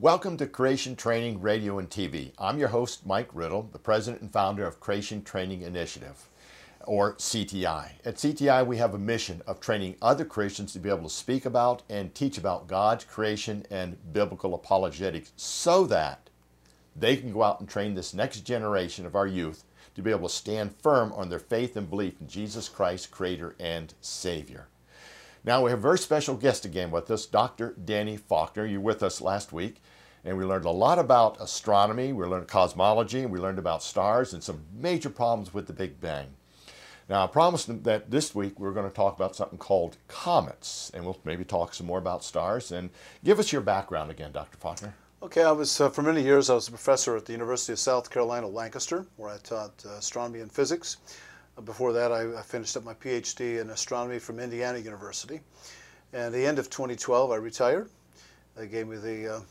Welcome to Creation Training Radio and TV. I'm your host, Mike Riddle, the president and founder of Creation Training Initiative, or CTI. At CTI, we have a mission of training other Christians to be able to speak about and teach about God's creation and biblical apologetics so that they can go out and train this next generation of our youth to be able to stand firm on their faith and belief in Jesus Christ, Creator and Savior. Now, we have a very special guest again with us, Dr. Danny Faulkner. You were with us last week, and we learned a lot about astronomy, we learned cosmology, and we learned about stars and some major problems with the Big Bang. Now, I promised that this week we're going to talk about something called comets, and we'll maybe talk some more about stars. And give us your background again, Dr. Faulkner. Okay, I was, for many years, I was a professor at the University of South Carolina, Lancaster, where I taught astronomy and physics. Before that, I finished up my PhD in astronomy from Indiana University. And at the end of 2012, I retired. They gave me the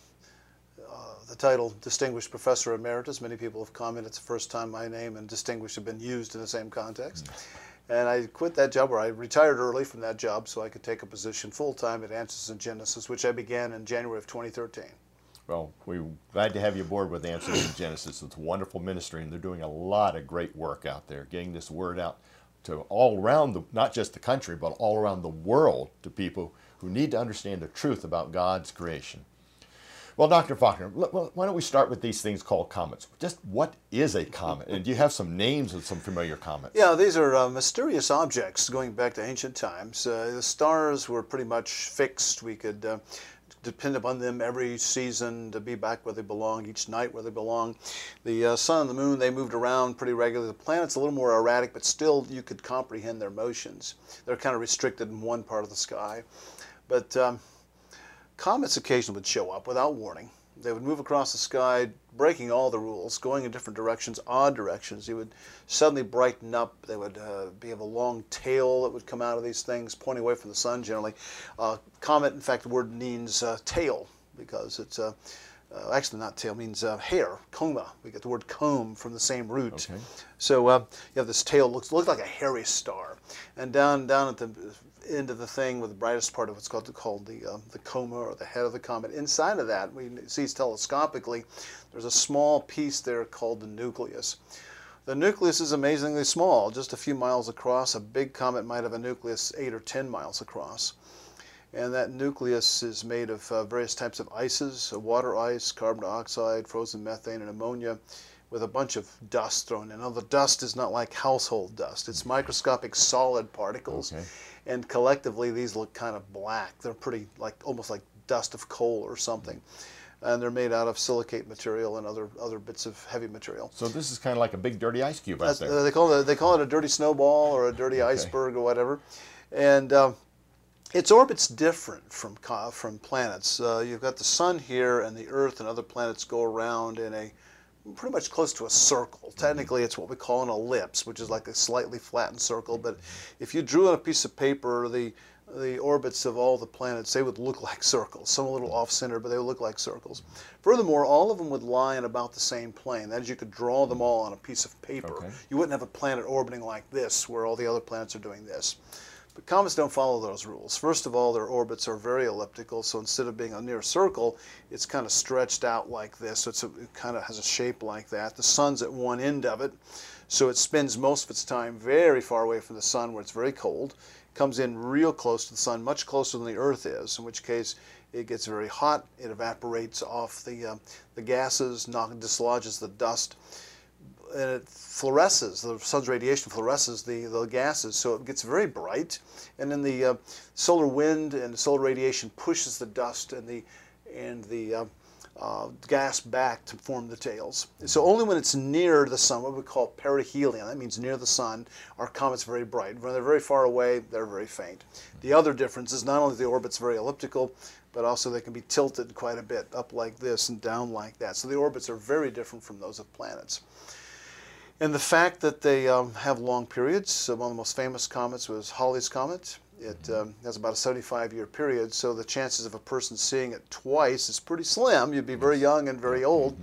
title Distinguished Professor Emeritus. Many people have commented it's the first time my name and distinguished have been used in the same context. And I quit that job, or I retired early from that job so I could take a position full-time at Answers in Genesis, which I began in January of 2013. Well, we're glad to have you aboard with Answers in Genesis. It's a wonderful ministry, and they're doing a lot of great work out there, getting this word out to all around, not just the country, but all around the world to people who need to understand the truth about God's creation. Well, Dr. Faulkner, why don't we start with these things called comets? Just what is a comet? And do you have some names of some familiar comets? Yeah, these are mysterious objects going back to ancient times. The stars were pretty much fixed. We could depend upon them every season to be back where they belong, each night where they belong. The sun and the moon, they moved around pretty regularly. The planets a little more erratic, but still you could comprehend their motions. They're kind of restricted in one part of the sky. But comets occasionally would show up without warning. They would move across the sky, breaking all the rules, going in different directions, odd directions. They would suddenly brighten up. They would have a long tail that would come out of these things, pointing away from the sun generally. Comet, in fact, the word means tail, because it's actually not tail, it means hair, coma. We get the word comb from the same root. Okay. So you have this tail, looks like a hairy star. And down at the end of the thing with the brightest part of what's called the coma or the head of the comet. Inside of that, we see telescopically, there's a small piece there called the nucleus. The nucleus is amazingly small, just a few miles across. A big comet might have a nucleus 8 or 10 miles across. And that nucleus is made of various types of ices, water ice, carbon dioxide, frozen methane, and ammonia, with a bunch of dust thrown in. Now, the dust is not like household dust. It's microscopic solid particles. Okay. And collectively, these look kind of black. They're pretty, almost like dust of coal or something. And they're made out of silicate material and other bits of heavy material. So this is kind of like a big dirty ice cube out there. They call it a dirty snowball or a dirty iceberg or whatever. And its orbit's different from planets. You've got the sun here, and the Earth and other planets go around in a pretty much close to a circle. Technically, it's what we call an ellipse, which is like a slightly flattened circle. But if you drew on a piece of paper, the orbits of all the planets, they would look like circles. Some a little off-center, but they would look like circles. Furthermore, all of them would lie in about the same plane. That is, you could draw them all on a piece of paper. Okay. You wouldn't have a planet orbiting like this, where all the other planets are doing this. But comets don't follow those rules. First of all, their orbits are very elliptical, so instead of being a near circle, it's kind of stretched out like this, so it kind of has a shape like that. The sun's at one end of it, so it spends most of its time very far away from the sun where it's very cold. It comes in real close to the sun, much closer than the Earth is, in which case it gets very hot, it evaporates off the gases, dislodges the dust. And it fluoresces, the sun's radiation fluoresces the gases, so it gets very bright. And then the solar wind and the solar radiation pushes the dust and the gas back to form the tails. So only when it's near the sun, what we call perihelion, that means near the sun, are comets very bright. When they're very far away, they're very faint. The other difference is not only the orbit's very elliptical, but also they can be tilted quite a bit, up like this and down like that. So the orbits are very different from those of planets. And the fact that they have long periods, so one of the most famous comets was Halley's Comet. It has about a 75-year period, so the chances of a person seeing it twice is pretty slim. You'd be very young and very old.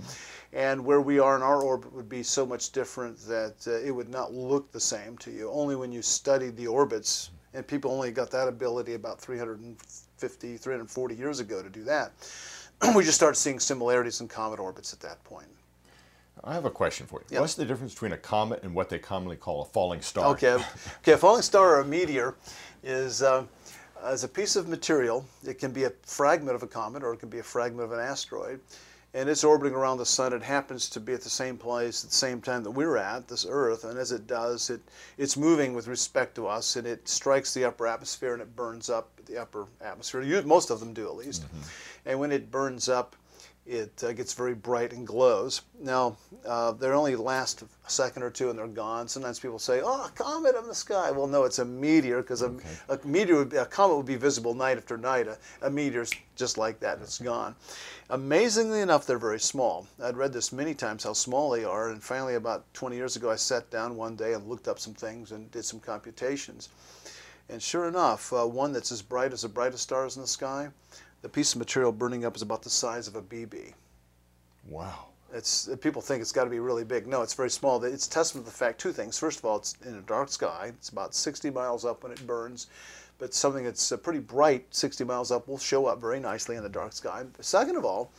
And where we are in our orbit would be so much different that it would not look the same to you. Only when you studied the orbits, and people only got that ability about 350, 340 years ago to do that. we just start seeing similarities in comet orbits at that point. I have a question for you. Yep. What's the difference between a comet and what they commonly call a falling star? Okay, a falling star or a meteor is a piece of material. It can be a fragment of a comet or it can be a fragment of an asteroid. And it's orbiting around the sun. It happens to be at the same place at the same time that we're at, this Earth. And as it does, it's moving with respect to us, and it strikes the upper atmosphere and it burns up the upper atmosphere. Most of them do, at least. Mm-hmm. And when it burns up, it gets very bright and glows. Now, they only last a second or two and they're gone. Sometimes people say, oh, a comet in the sky. Well, no, it's a meteor, because a comet would be visible night after night. A meteor's just like that, and it's gone. Amazingly enough, they're very small. I'd read this many times, how small they are, and finally about 20 years ago, I sat down one day and looked up some things and did some computations. And sure enough, one that's as bright as the brightest stars in the sky, the piece of material burning up is about the size of a BB. Wow. People think it's got to be really big. No, it's very small. It's testament to the fact two things. First of all, it's in a dark sky. It's about 60 miles up when it burns. But something that's pretty bright 60 miles up will show up very nicely in the dark sky. Second of all,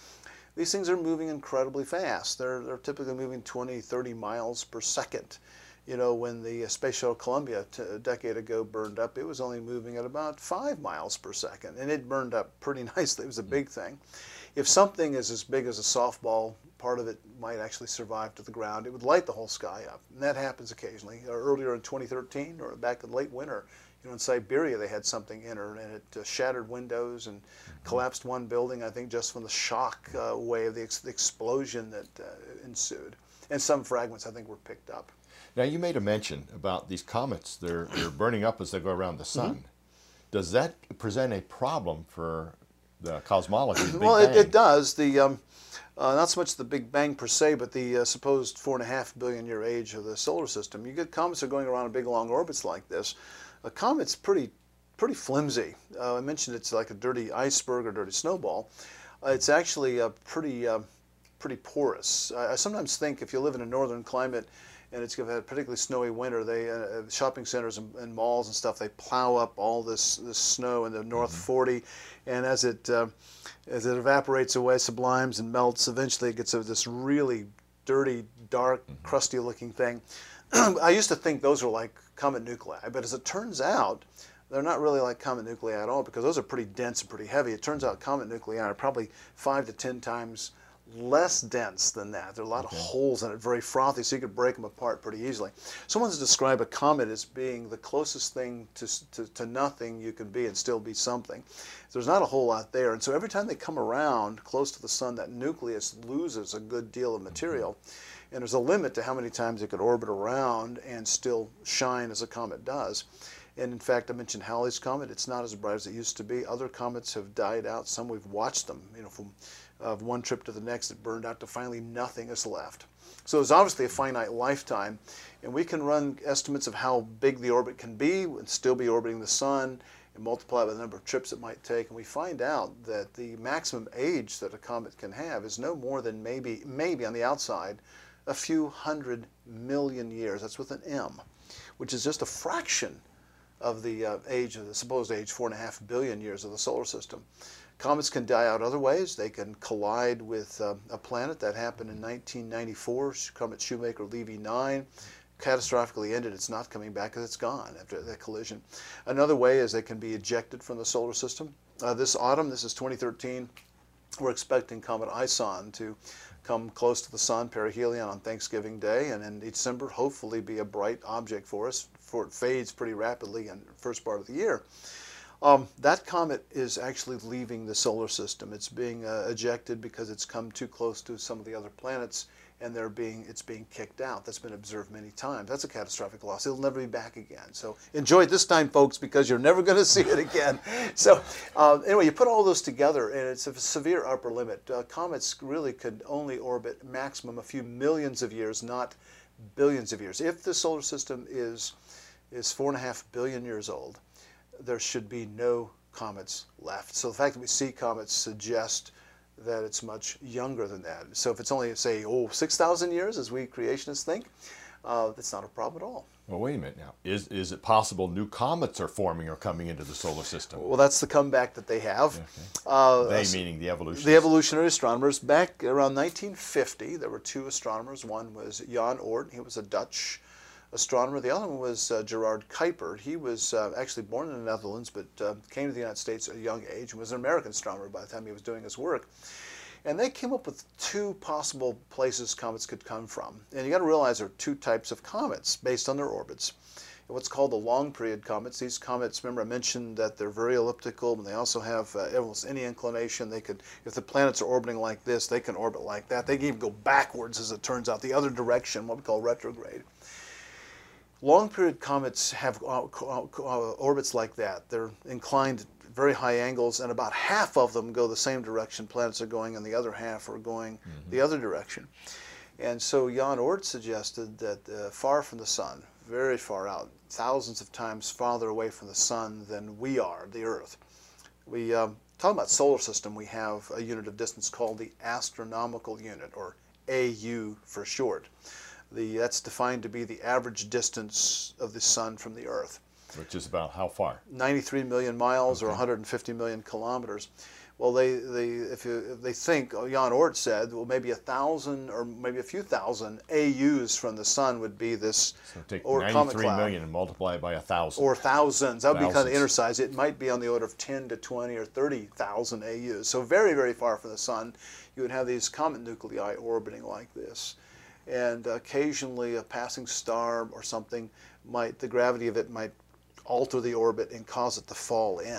these things are moving incredibly fast. They're typically moving 20, 30 miles per second. You know, when the Space Shuttle Columbia a decade ago burned up, it was only moving at about 5 miles per second, and it burned up pretty nicely. It was a big thing. If something is as big as a softball, part of it might actually survive to the ground. It would light the whole sky up, and that happens occasionally. Earlier in 2013, or back in late winter, you know, in Siberia, they had something enter, and it shattered windows and collapsed one building, I think, just from the shock wave, the explosion that ensued. And some fragments, I think, were picked up. Now, you made a mention about these comets. They're burning up as they go around the sun. Mm-hmm. Does that present a problem for the cosmology of the Big Bang? It does. Not so much the Big Bang per se, but the supposed 4.5 billion year age of the solar system. You get comets are going around in big long orbits like this. A comet's pretty flimsy. I mentioned it's like a dirty iceberg or dirty snowball. It's actually pretty porous. I sometimes think if you live in a northern climate, and it's had a particularly snowy winter, they shopping centers and malls and stuff, they plow up all this snow in the North 40, and as it evaporates away, sublimes and melts, eventually it gets this really dirty, dark, crusty looking thing. I used to think those were like comet nuclei, but as it turns out, they're not really like comet nuclei at all, because those are pretty dense and pretty heavy. It turns out comet nuclei are probably 5 to 10 times less dense than that. There are a lot of holes in it, very frothy, so you could break them apart pretty easily. Someone's described a comet as being the closest thing to nothing you can be and still be something. There's not a whole lot there, and so every time they come around close to the sun, that nucleus loses a good deal of material, and there's a limit to how many times it could orbit around and still shine as a comet does. And in fact, I mentioned Halley's Comet. It's not as bright as it used to be. Other comets have died out. Some we've watched them, you know, from one trip to the next, it burned out to finally nothing is left. So there's obviously a finite lifetime, and we can run estimates of how big the orbit can be and still be orbiting the sun, and multiply by the number of trips it might take, and we find out that the maximum age that a comet can have is no more than maybe on the outside, a few 100 million years. That's with an M, which is just a fraction of the age of the supposed age, 4.5 billion years of the solar system. Comets can die out other ways. They can collide with a planet. That happened in 1994, Comet Shoemaker-Levy 9. Catastrophically ended. It's not coming back because it's gone after that collision. Another way is they can be ejected from the solar system. This autumn, this is 2013, we're expecting Comet Ison to come close to the sun, perihelion, on Thanksgiving Day, and in December, hopefully be a bright object for us, for it fades pretty rapidly in the first part of the year. That comet is actually leaving the solar system. It's being ejected because it's come too close to some of the other planets, and it's being kicked out. That's been observed many times. That's a catastrophic loss. It'll never be back again. So enjoy it this time, folks, because you're never going to see it again. So anyway, you put all those together, and it's a severe upper limit. Comets really could only orbit maximum a few millions of years, not billions of years. If the solar system is 4.5 billion years old, there should be no comets left. So the fact that we see comets suggests that it's much younger than that. So if it's only, say, 6,000 years, as we creationists think, that's not a problem at all. Well, wait a minute now. Is it possible new comets are forming or coming into the solar system? Well, that's the comeback that they have. Okay. They meaning the evolutionists. The evolutionary astronomers. Back around 1950, there were two astronomers. One was Jan Oort. He was a Dutch astronomer. The other one was Gerard Kuiper. He was actually born in the Netherlands, but came to the United States at a young age and was an American astronomer by the time he was doing his work. And they came up with two possible places comets could come from. And you got to realize there are two types of comets based on their orbits. And what's called the long period comets. These comets, remember I mentioned that they're very elliptical, and they also have almost any inclination. They could, if the planets are orbiting like this, they can orbit like that. They can even go backwards, as it turns out, the other direction, what we call retrograde. Long period comets have orbits like that. They're inclined very high angles, and about half of them go the same direction planets are going, and the other half are going the other direction. And so Jan Oort suggested that far from the sun, very far out, thousands of times farther away from the sun than we are, the Earth. We talk about solar system, we have a unit of distance called the astronomical unit, or AU for short. That's defined to be the average distance of the sun from the Earth. Which is about how far? 93 million miles, or 150 million kilometers. Well, they think, Jan Oort said, well, maybe 1,000 or maybe a few thousand AUs from the sun would be this, so take or 93 million and multiply it by 1,000. Or thousands. That would be kind of inner size. It might be on the order of 10 to 20 or 30,000 AUs. So very, very far from the sun, you would have these comet nuclei orbiting like this. And occasionally a passing star or something might, the gravity of it might alter the orbit and cause it to fall in.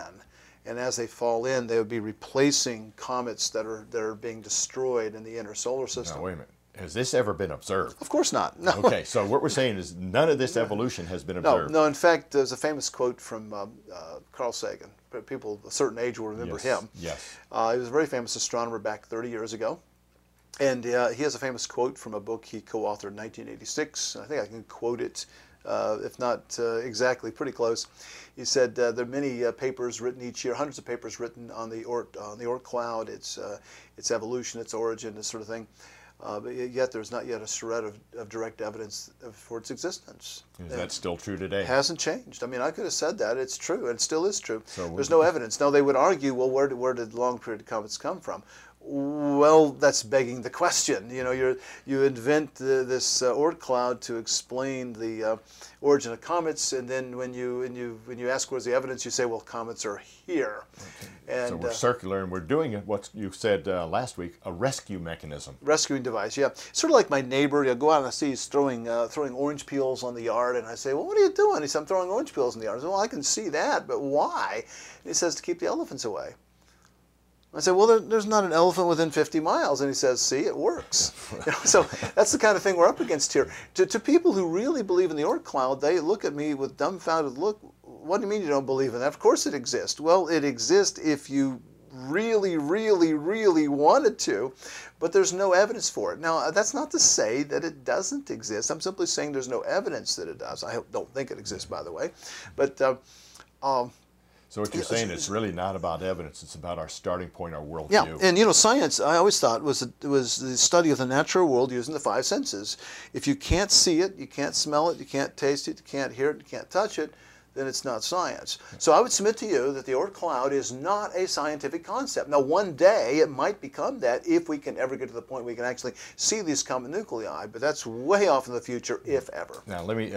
And as they fall in, they would be replacing comets that are being destroyed in the inner solar system. Now, wait a minute. Has this ever been observed? Of course not. No. Okay, so what we're saying is none of this evolution has been observed. No, in fact, there's a famous quote from Carl Sagan. People of a certain age will remember him. Yes. He was a very famous astronomer back 30 years ago. And he has a famous quote from a book he co-authored in 1986. I think I can quote it. If not exactly, pretty close. He said there are many papers written each year, hundreds of papers written on the Oort cloud, its evolution, its origin, this sort of thing. But yet there's not yet a shred of direct evidence for its existence. Is that still true today? It hasn't changed. I mean, I could have said that. It's true, and it still is true. So there's no evidence. Now, they would argue, well, where did long-period comets come from? Well, that's begging the question. You know, you invent this Oort cloud to explain the origin of comets, and then when you ask where's the evidence, you say, well, comets are here. Okay. And so we're circular, and we're doing what you said last week, a rescue mechanism. Rescuing device, yeah. Sort of like my neighbor. You go out and I see he's throwing orange peels on the yard, and I say, well, what are you doing? He says, I'm throwing orange peels in the yard. I say, well, I can see that, but why? And he says, to keep the elephants away. I said, well, there's not an elephant within 50 miles. And he says, see, it works. You know, so that's the kind of thing we're up against here. To people who really believe in the Oort cloud, they look at me with dumbfounded look. What do you mean you don't believe in that? Of course it exists. Well, it exists if you really, really, really wanted to, but there's no evidence for it. Now, that's not to say that it doesn't exist. I'm simply saying there's no evidence that it does. I don't think it exists, by the way. But so what you're saying is really not about evidence, it's about our starting point, our worldview. Yeah, and you know, science, I always thought, was the study of the natural world using the five senses. If you can't see it, you can't smell it, you can't taste it, you can't hear it, you can't touch it, then it's not science. So I would submit to you that the Oort cloud is not a scientific concept. Now, one day it might become that if we can ever get to the point we can actually see these comet nuclei, but that's way off in the future, if ever. Now, let me,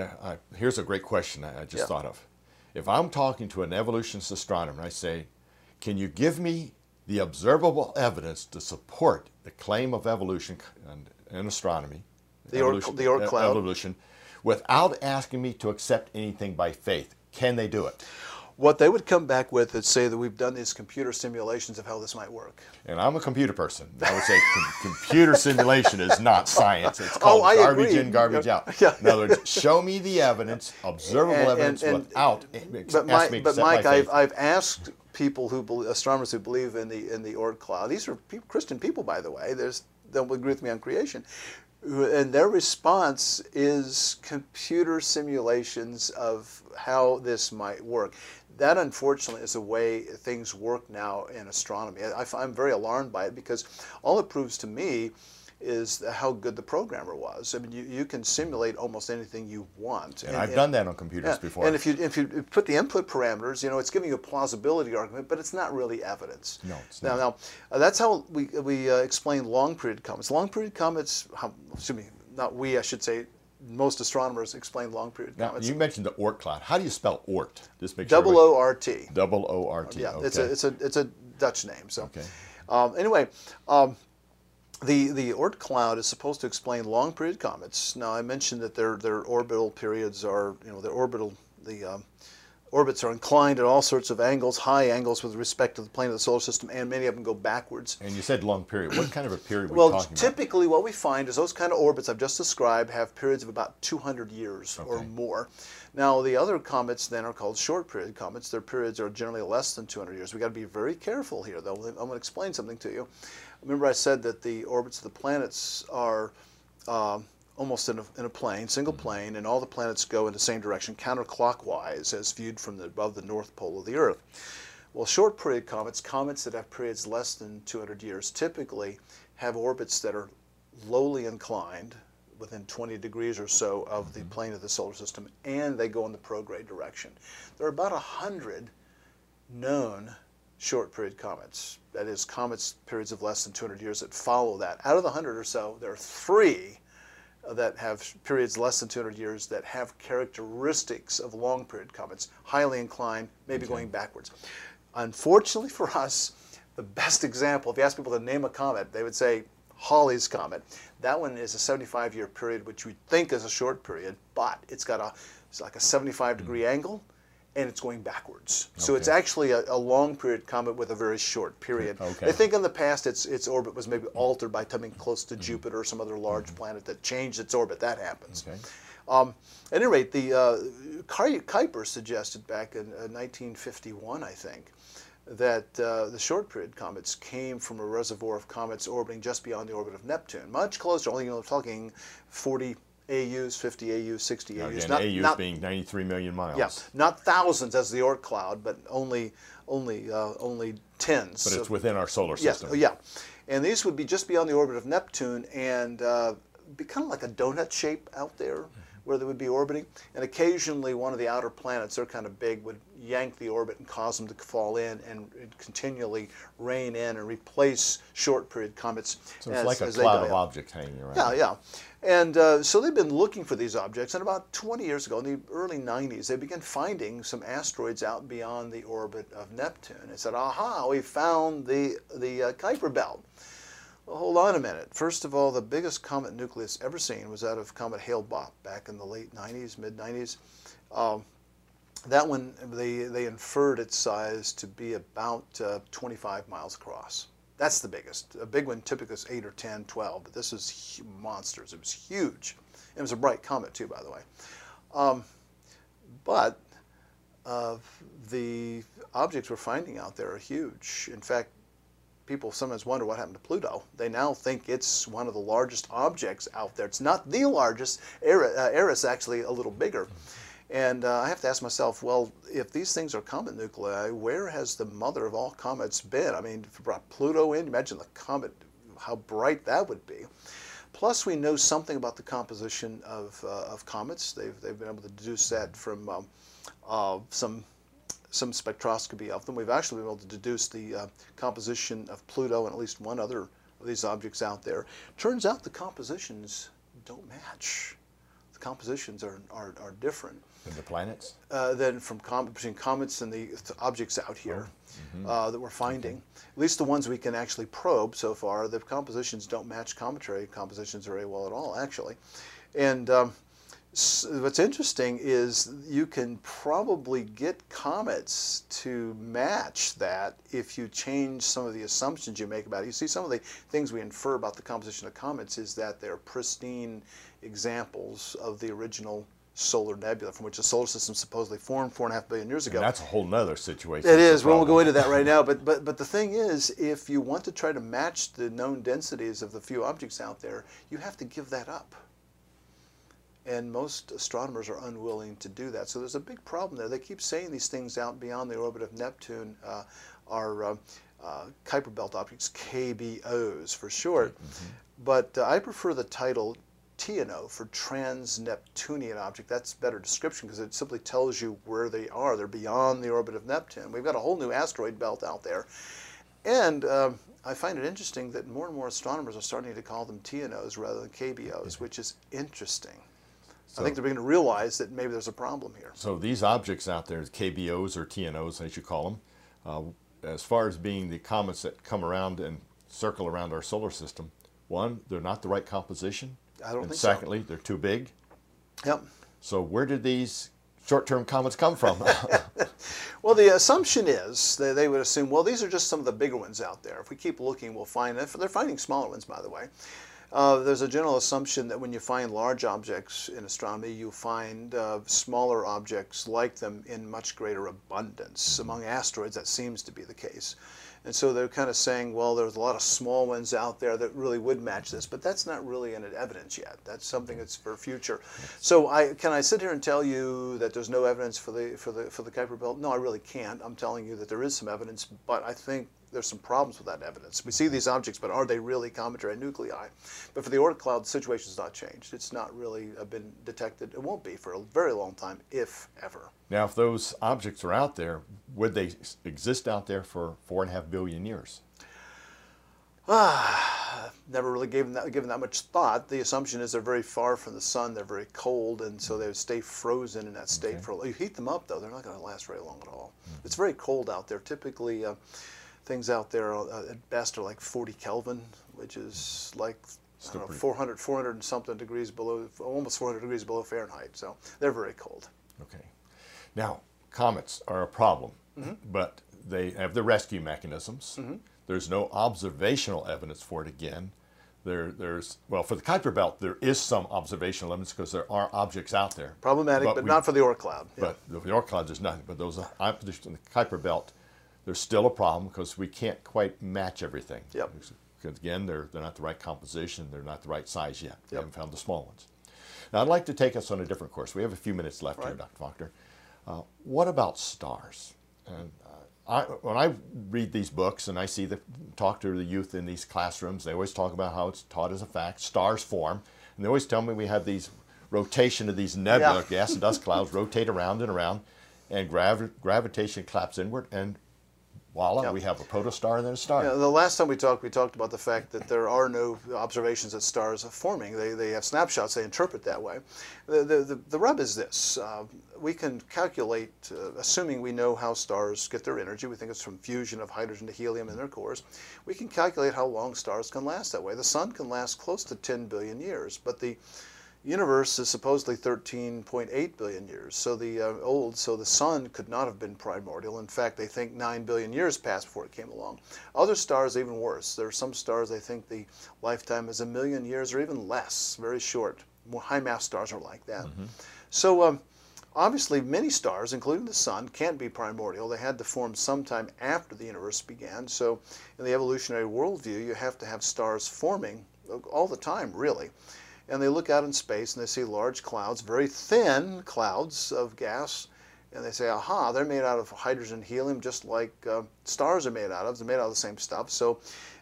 here's a great question I just thought of. If I'm talking to an evolutionist astronomer, I say, can you give me the observable evidence to support the claim of evolution in astronomy, the Oort cloud, without asking me to accept anything by faith? Can they do it? What they would come back with is say that we've done these computer simulations of how this might work. And I'm a computer person. I would say computer simulation is not science. It's called garbage in, garbage out. Yeah. In other words, show me the evidence, observable evidence, without asking me to accept my faith. But Mike, I've asked people astronomers who believe in the Oort cloud. These are Christian people, by the way. They'll agree with me on creation. And their response is computer simulations of how this might work. That, unfortunately, is the way things work now in astronomy. I'm very alarmed by it because all it proves to me is how good the programmer was. I mean, you can simulate almost anything you want. And I've done that on computers before. And if you put the input parameters, you know, it's giving you a plausibility argument, but it's not really evidence. No, it's not. Now that's how we explain long period comets. Long period comets, excuse me, not we, I should say, most astronomers explain long period comets. Now, you mentioned the Oort cloud. How do you spell Oort? Just make sure. O-O-R-T. O-O-R-T. Yeah, okay. It's a Dutch name. So, okay. The Oort cloud is supposed to explain long period comets. Now I mentioned that their orbital periods are, you know, the orbits are inclined at all sorts of angles, high angles with respect to the plane of the solar system, and many of them go backwards. And you said long period. What kind of a period were you talking about? Well, typically what we find is those kind of orbits I've just described have periods of about 200 years or more. Now, the other comets then are called short period comets. Their periods are generally less than 200 years. We've got to be very careful here, though. I'm going to explain something to you. Remember I said that the orbits of the planets are almost in a plane, single plane, and all the planets go in the same direction counterclockwise as viewed from above the north pole of the Earth. Well, short period comets, comets that have periods less than 200 years, typically have orbits that are lowly inclined within 20 degrees or so of the plane of the solar system, and they go in the prograde direction. There are about 100 known short period comets, that is, comets periods of less than 200 years that follow that. Out of the 100 or so, there are 3 that have periods less than 200 years that have characteristics of long period comets, highly inclined, maybe going backwards. Unfortunately for us, the best example, if you ask people to name a comet, they would say Halley's Comet. That one is a 75-year period, which we think is a short period, but it's got it's like a 75-degree angle, and it's going backwards. Okay. So it's actually a long period comet with a very short period. Okay. I think in the past its orbit was maybe altered by coming close to Jupiter or some other large planet that changed its orbit. That happens. Okay. At any rate, the Kuiper suggested back in 1951, I think, that the short period comets came from a reservoir of comets orbiting just beyond the orbit of Neptune, much closer, only talking 40 AUs, 50 AUs, 60 AUs. Again, AUs being 93 million miles. Yeah, not thousands as the Oort cloud, but only tens. But it's within our solar system. Yeah, and these would be just beyond the orbit of Neptune and be kind of like a donut shape out there where they would be orbiting. And occasionally one of the outer planets, they're kind of big, would yank the orbit and cause them to fall in and continually rain in and replace short period comets. So it's like a cloud of objects hanging around. Yeah, yeah. And so they've been looking for these objects, and about 20 years ago, in the early 90s, they began finding some asteroids out beyond the orbit of Neptune. They said, aha, we found the Kuiper Belt. Well, hold on a minute. First of all, the biggest comet nucleus ever seen was out of comet Hale-Bopp back in the late 90s, mid-90s. That one, they inferred its size to be about 25 miles across. That's the biggest. A big one typically is 8 or 10, 12, but this was monsters. It was huge. It was a bright comet, too, by the way. But the objects we're finding out there are huge. In fact, people sometimes wonder what happened to Pluto. They now think it's one of the largest objects out there. It's not the largest. Eris actually a little bigger. And I have to ask myself, well, if these things are comet nuclei, where has the mother of all comets been? I mean, if you brought Pluto in, imagine the comet, how bright that would be. Plus, we know something about the composition of comets. They've been able to deduce that from some spectroscopy of them. We've actually been able to deduce the composition of Pluto and at least one other of these objects out there. Turns out the compositions don't match. The compositions are different. Than the planets? Then from between comets and the objects out here that we're finding, at least the ones we can actually probe so far, the compositions don't match cometary compositions very well at all, actually. And what's interesting is you can probably get comets to match that if you change some of the assumptions you make about it. You see, some of the things we infer about the composition of comets is that they're pristine examples of the original solar nebula from which the solar system supposedly formed 4.5 billion years ago. And that's a whole nother situation. It is. We won't go into that right now. But the thing is, if you want to try to match the known densities of the few objects out there, you have to give that up. And most astronomers are unwilling to do that. So there's a big problem there. They keep saying these things out beyond the orbit of Neptune Kuiper Belt objects, KBOs for short. Mm-hmm. But I prefer the title TNO for trans-Neptunian object. That's a better description because it simply tells you where they are. They're beyond the orbit of Neptune. We've got a whole new asteroid belt out there. And I find it interesting that more and more astronomers are starting to call them TNOs rather than KBOs, which is interesting. So, I think they're beginning to realize that maybe there's a problem here. So these objects out there, KBOs or TNOs as you call them, as far as being the comets that come around and circle around our solar system, one, they're not the right composition. I don't think so. And secondly, they're too big. Yep. So where did these short-term comets come from? Well, the assumption is that they would assume, well, these are just some of the bigger ones out there. If we keep looking, we'll find them. They're finding smaller ones, by the way. There's a general assumption that when you find large objects in astronomy, you find smaller objects like them in much greater abundance. Among asteroids, that seems to be the case. And so they're kind of saying, well, there's a lot of small ones out there that really would match this, but that's not really in evidence yet. That's something that's for future. So can I sit here and tell you that there's no evidence for the Kuiper Belt? No, I really can't. I'm telling you that there is some evidence, but I think there's some problems with that evidence. We see these objects, but are they really cometary nuclei? But for the Oort cloud, the situation's not changed. It's not really been detected. It won't be for a very long time, if ever. Now, if those objects are out there, would they exist out there for 4.5 billion years? Never really given that much thought. The assumption is they're very far from the sun, they're very cold, and so they would stay frozen in that state for. You heat them up, though, they're not going to last very long at all. Mm-hmm. It's very cold out there. Typically, things out there at best are like 40 Kelvin, which is like, I don't know, 400 and something degrees below, almost 400 degrees below Fahrenheit. So they're very cold. Okay. Now, comets are a problem, but they have the rescue mechanisms. There's no observational evidence for it again. There's, well, for the Kuiper Belt, there is some observational evidence because there are objects out there. Problematic, but not for the Oort cloud. Yeah. But the Oort cloud, there's nothing. But those objects in the Kuiper Belt, there's still a problem because we can't quite match everything. Yep. Because again, they're not the right composition, they're not the right size yet. We haven't found the small ones. Now, I'd like to take us on a different course. We have a few minutes left here, Dr. Faulkner. What about stars? And when I read these books and I see talk to the youth in these classrooms, they always talk about how it's taught as a fact, stars form, and they always tell me we have these rotation of these nebula, gas and dust clouds rotate around and around, and gravitation claps inward, and voila, we have a protostar and then a star. The last time we talked about the fact that there are no observations that stars are forming. They have snapshots, they interpret that way. The rub is this. We can calculate, assuming we know how stars get their energy, we think it's from fusion of hydrogen to helium in their cores, we can calculate how long stars can last that way. The sun can last close to 10 billion years, but the universe is supposedly 13.8 billion years, so the the sun could not have been primordial. In fact, they think 9 billion years passed before it came along. Other stars, even worse. There are some stars, they think the lifetime is 1 million years or even less, very short. More high-mass stars are like that. So obviously many stars, including the sun, can't be primordial. They had to form sometime after the universe began. So in the evolutionary worldview, you have to have stars forming all the time, really. And they look out in space and they see large clouds, very thin clouds of gas, and they say, aha, they're made out of hydrogen and helium just like stars are made out of. They're made out of the same stuff. So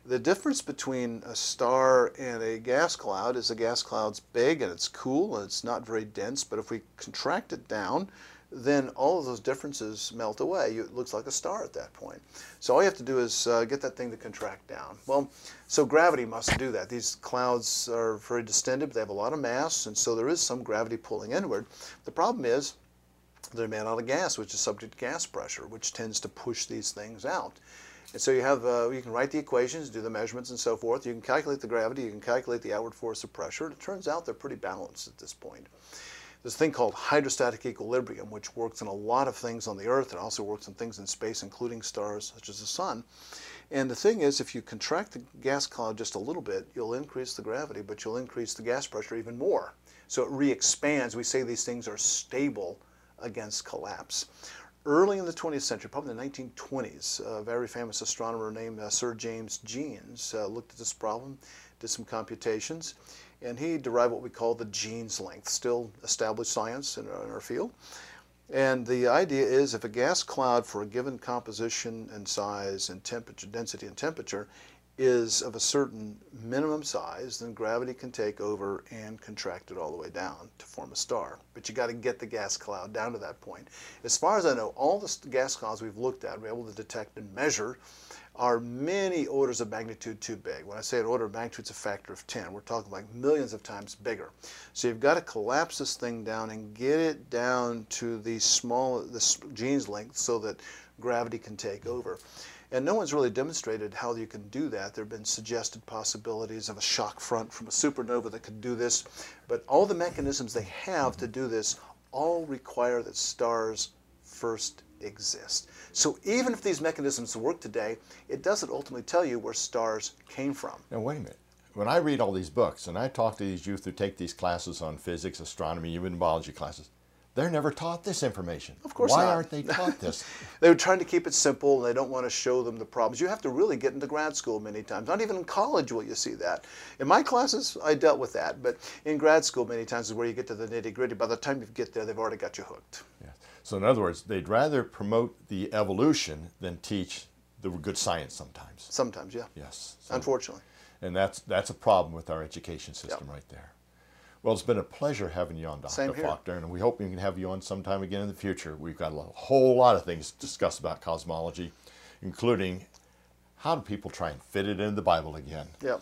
the difference between a star and a gas cloud is the gas cloud's big and it's cool and it's not very dense, but if we contract it down, then all of those differences melt away. It looks like a star at that point. So all you have to do is get that thing to contract down. Well, so gravity must do that. These clouds are very distended, but they have a lot of mass, and so there is some gravity pulling inward. The problem is they're made out of gas, which is subject to gas pressure, which tends to push these things out. And so you have, you can write the equations, do the measurements and so forth. You can calculate the gravity, you can calculate the outward force of pressure. It turns out they're pretty balanced at this point. There's a thing called hydrostatic equilibrium, which works on a lot of things on the Earth. It also works on things in space, including stars, such as the sun. And the thing is, if you contract the gas cloud just a little bit, you'll increase the gravity, but you'll increase the gas pressure even more. So it re-expands. We say these things are stable against collapse. Early in the 20th century, probably the 1920s, a very famous astronomer named Sir James Jeans looked at this problem, did some computations, and he derived what we call the Jeans length, still established science in our field. And the idea is if a gas cloud for a given composition and size and temperature, density and temperature, is of a certain minimum size, then gravity can take over and contract it all the way down to form a star. But you got to get the gas cloud down to that point. As far as I know, all the gas clouds we've looked at, we're able to detect and measure, are many orders of magnitude too big. When I say an order of magnitude, it's a factor of 10. We're talking like millions of times bigger. So you've got to collapse this thing down and get it down to the small, the jeans length, so that gravity can take over. And no one's really demonstrated how you can do that. There have been suggested possibilities of a shock front from a supernova that could do this. But all the mechanisms they have to do this all require that stars first exist. So even if these mechanisms work today, it doesn't ultimately tell you where stars came from. Now wait a minute. When I read all these books and I talk to these youth who take these classes on physics, astronomy, even biology classes, they're never taught this information. Of course not. Why aren't they taught this? They were trying to keep it simple. They don't want to show them the problems. You have to really get into grad school many times. Not even in college will you see that. In my classes, I dealt with that. But in grad school many times is where you get to the nitty-gritty. By the time you get there, they've already got you hooked. Yes. So in other words, they'd rather promote the evolution than teach the good science sometimes. Sometimes, yeah. Yes. So, unfortunately. And that's a problem with our education system right there. Well, it's been a pleasure having you on, Dr. Faulkner, and we hope we can have you on sometime again in the future. We've got a whole lot of things to discuss about cosmology, including how do people try and fit it into the Bible again. Yeah.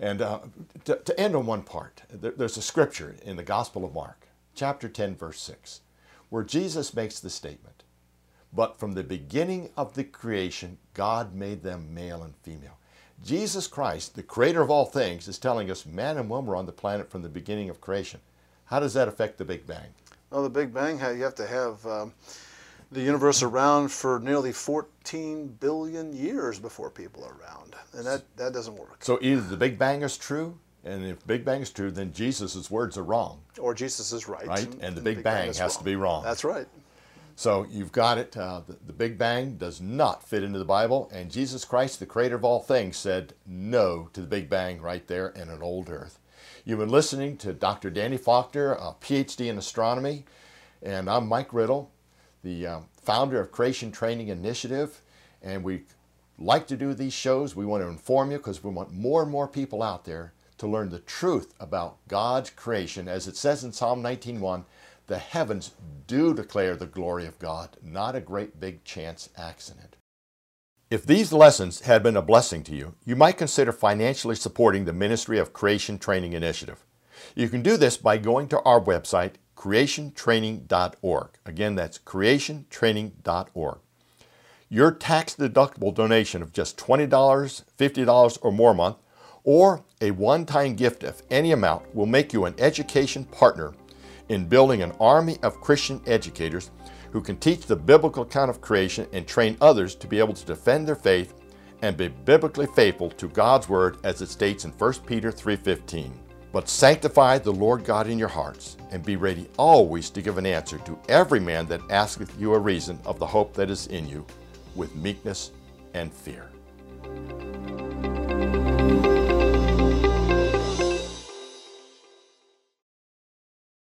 And to end on one part, there's a scripture in the Gospel of Mark, chapter 10, verse 6, where Jesus makes the statement, "But from the beginning of the creation, God made them male and female." Jesus Christ, the creator of all things, is telling us man and woman were on the planet from the beginning of creation. How does that affect the Big Bang? Well, the Big Bang, you have to have the universe around for nearly 14 billion years before people are around. And that doesn't work. So either the Big Bang is true, and if Big Bang is true, then Jesus' words are wrong. Or Jesus is right. Right, and the Big Bang has to be wrong. That's right. So you've got it. The Big Bang does not fit into the Bible, and Jesus Christ, the creator of all things, said no to the Big Bang right there in an old earth. You've been listening to Dr. Danny Faulkner, a PhD in astronomy, and I'm Mike Riddle, the founder of Creation Training Initiative, and we like to do these shows. We want to inform you because we want more and more people out there to learn the truth about God's creation. As it says in Psalm 19:1, "The heavens do declare the glory of God, not a great big chance accident." If these lessons had been a blessing to you, you might consider financially supporting the Ministry of Creation Training Initiative. You can do this by going to our website, creationtraining.org. Again, that's creationtraining.org. Your tax-deductible donation of just $20, $50 or more a month, or a one-time gift of any amount will make you an education partner in building an army of Christian educators who can teach the biblical account of creation and train others to be able to defend their faith and be biblically faithful to God's Word as it states in 1 Peter 3:15. "But sanctify the Lord God in your hearts, and be ready always to give an answer to every man that asketh you a reason of the hope that is in you, with meekness and fear."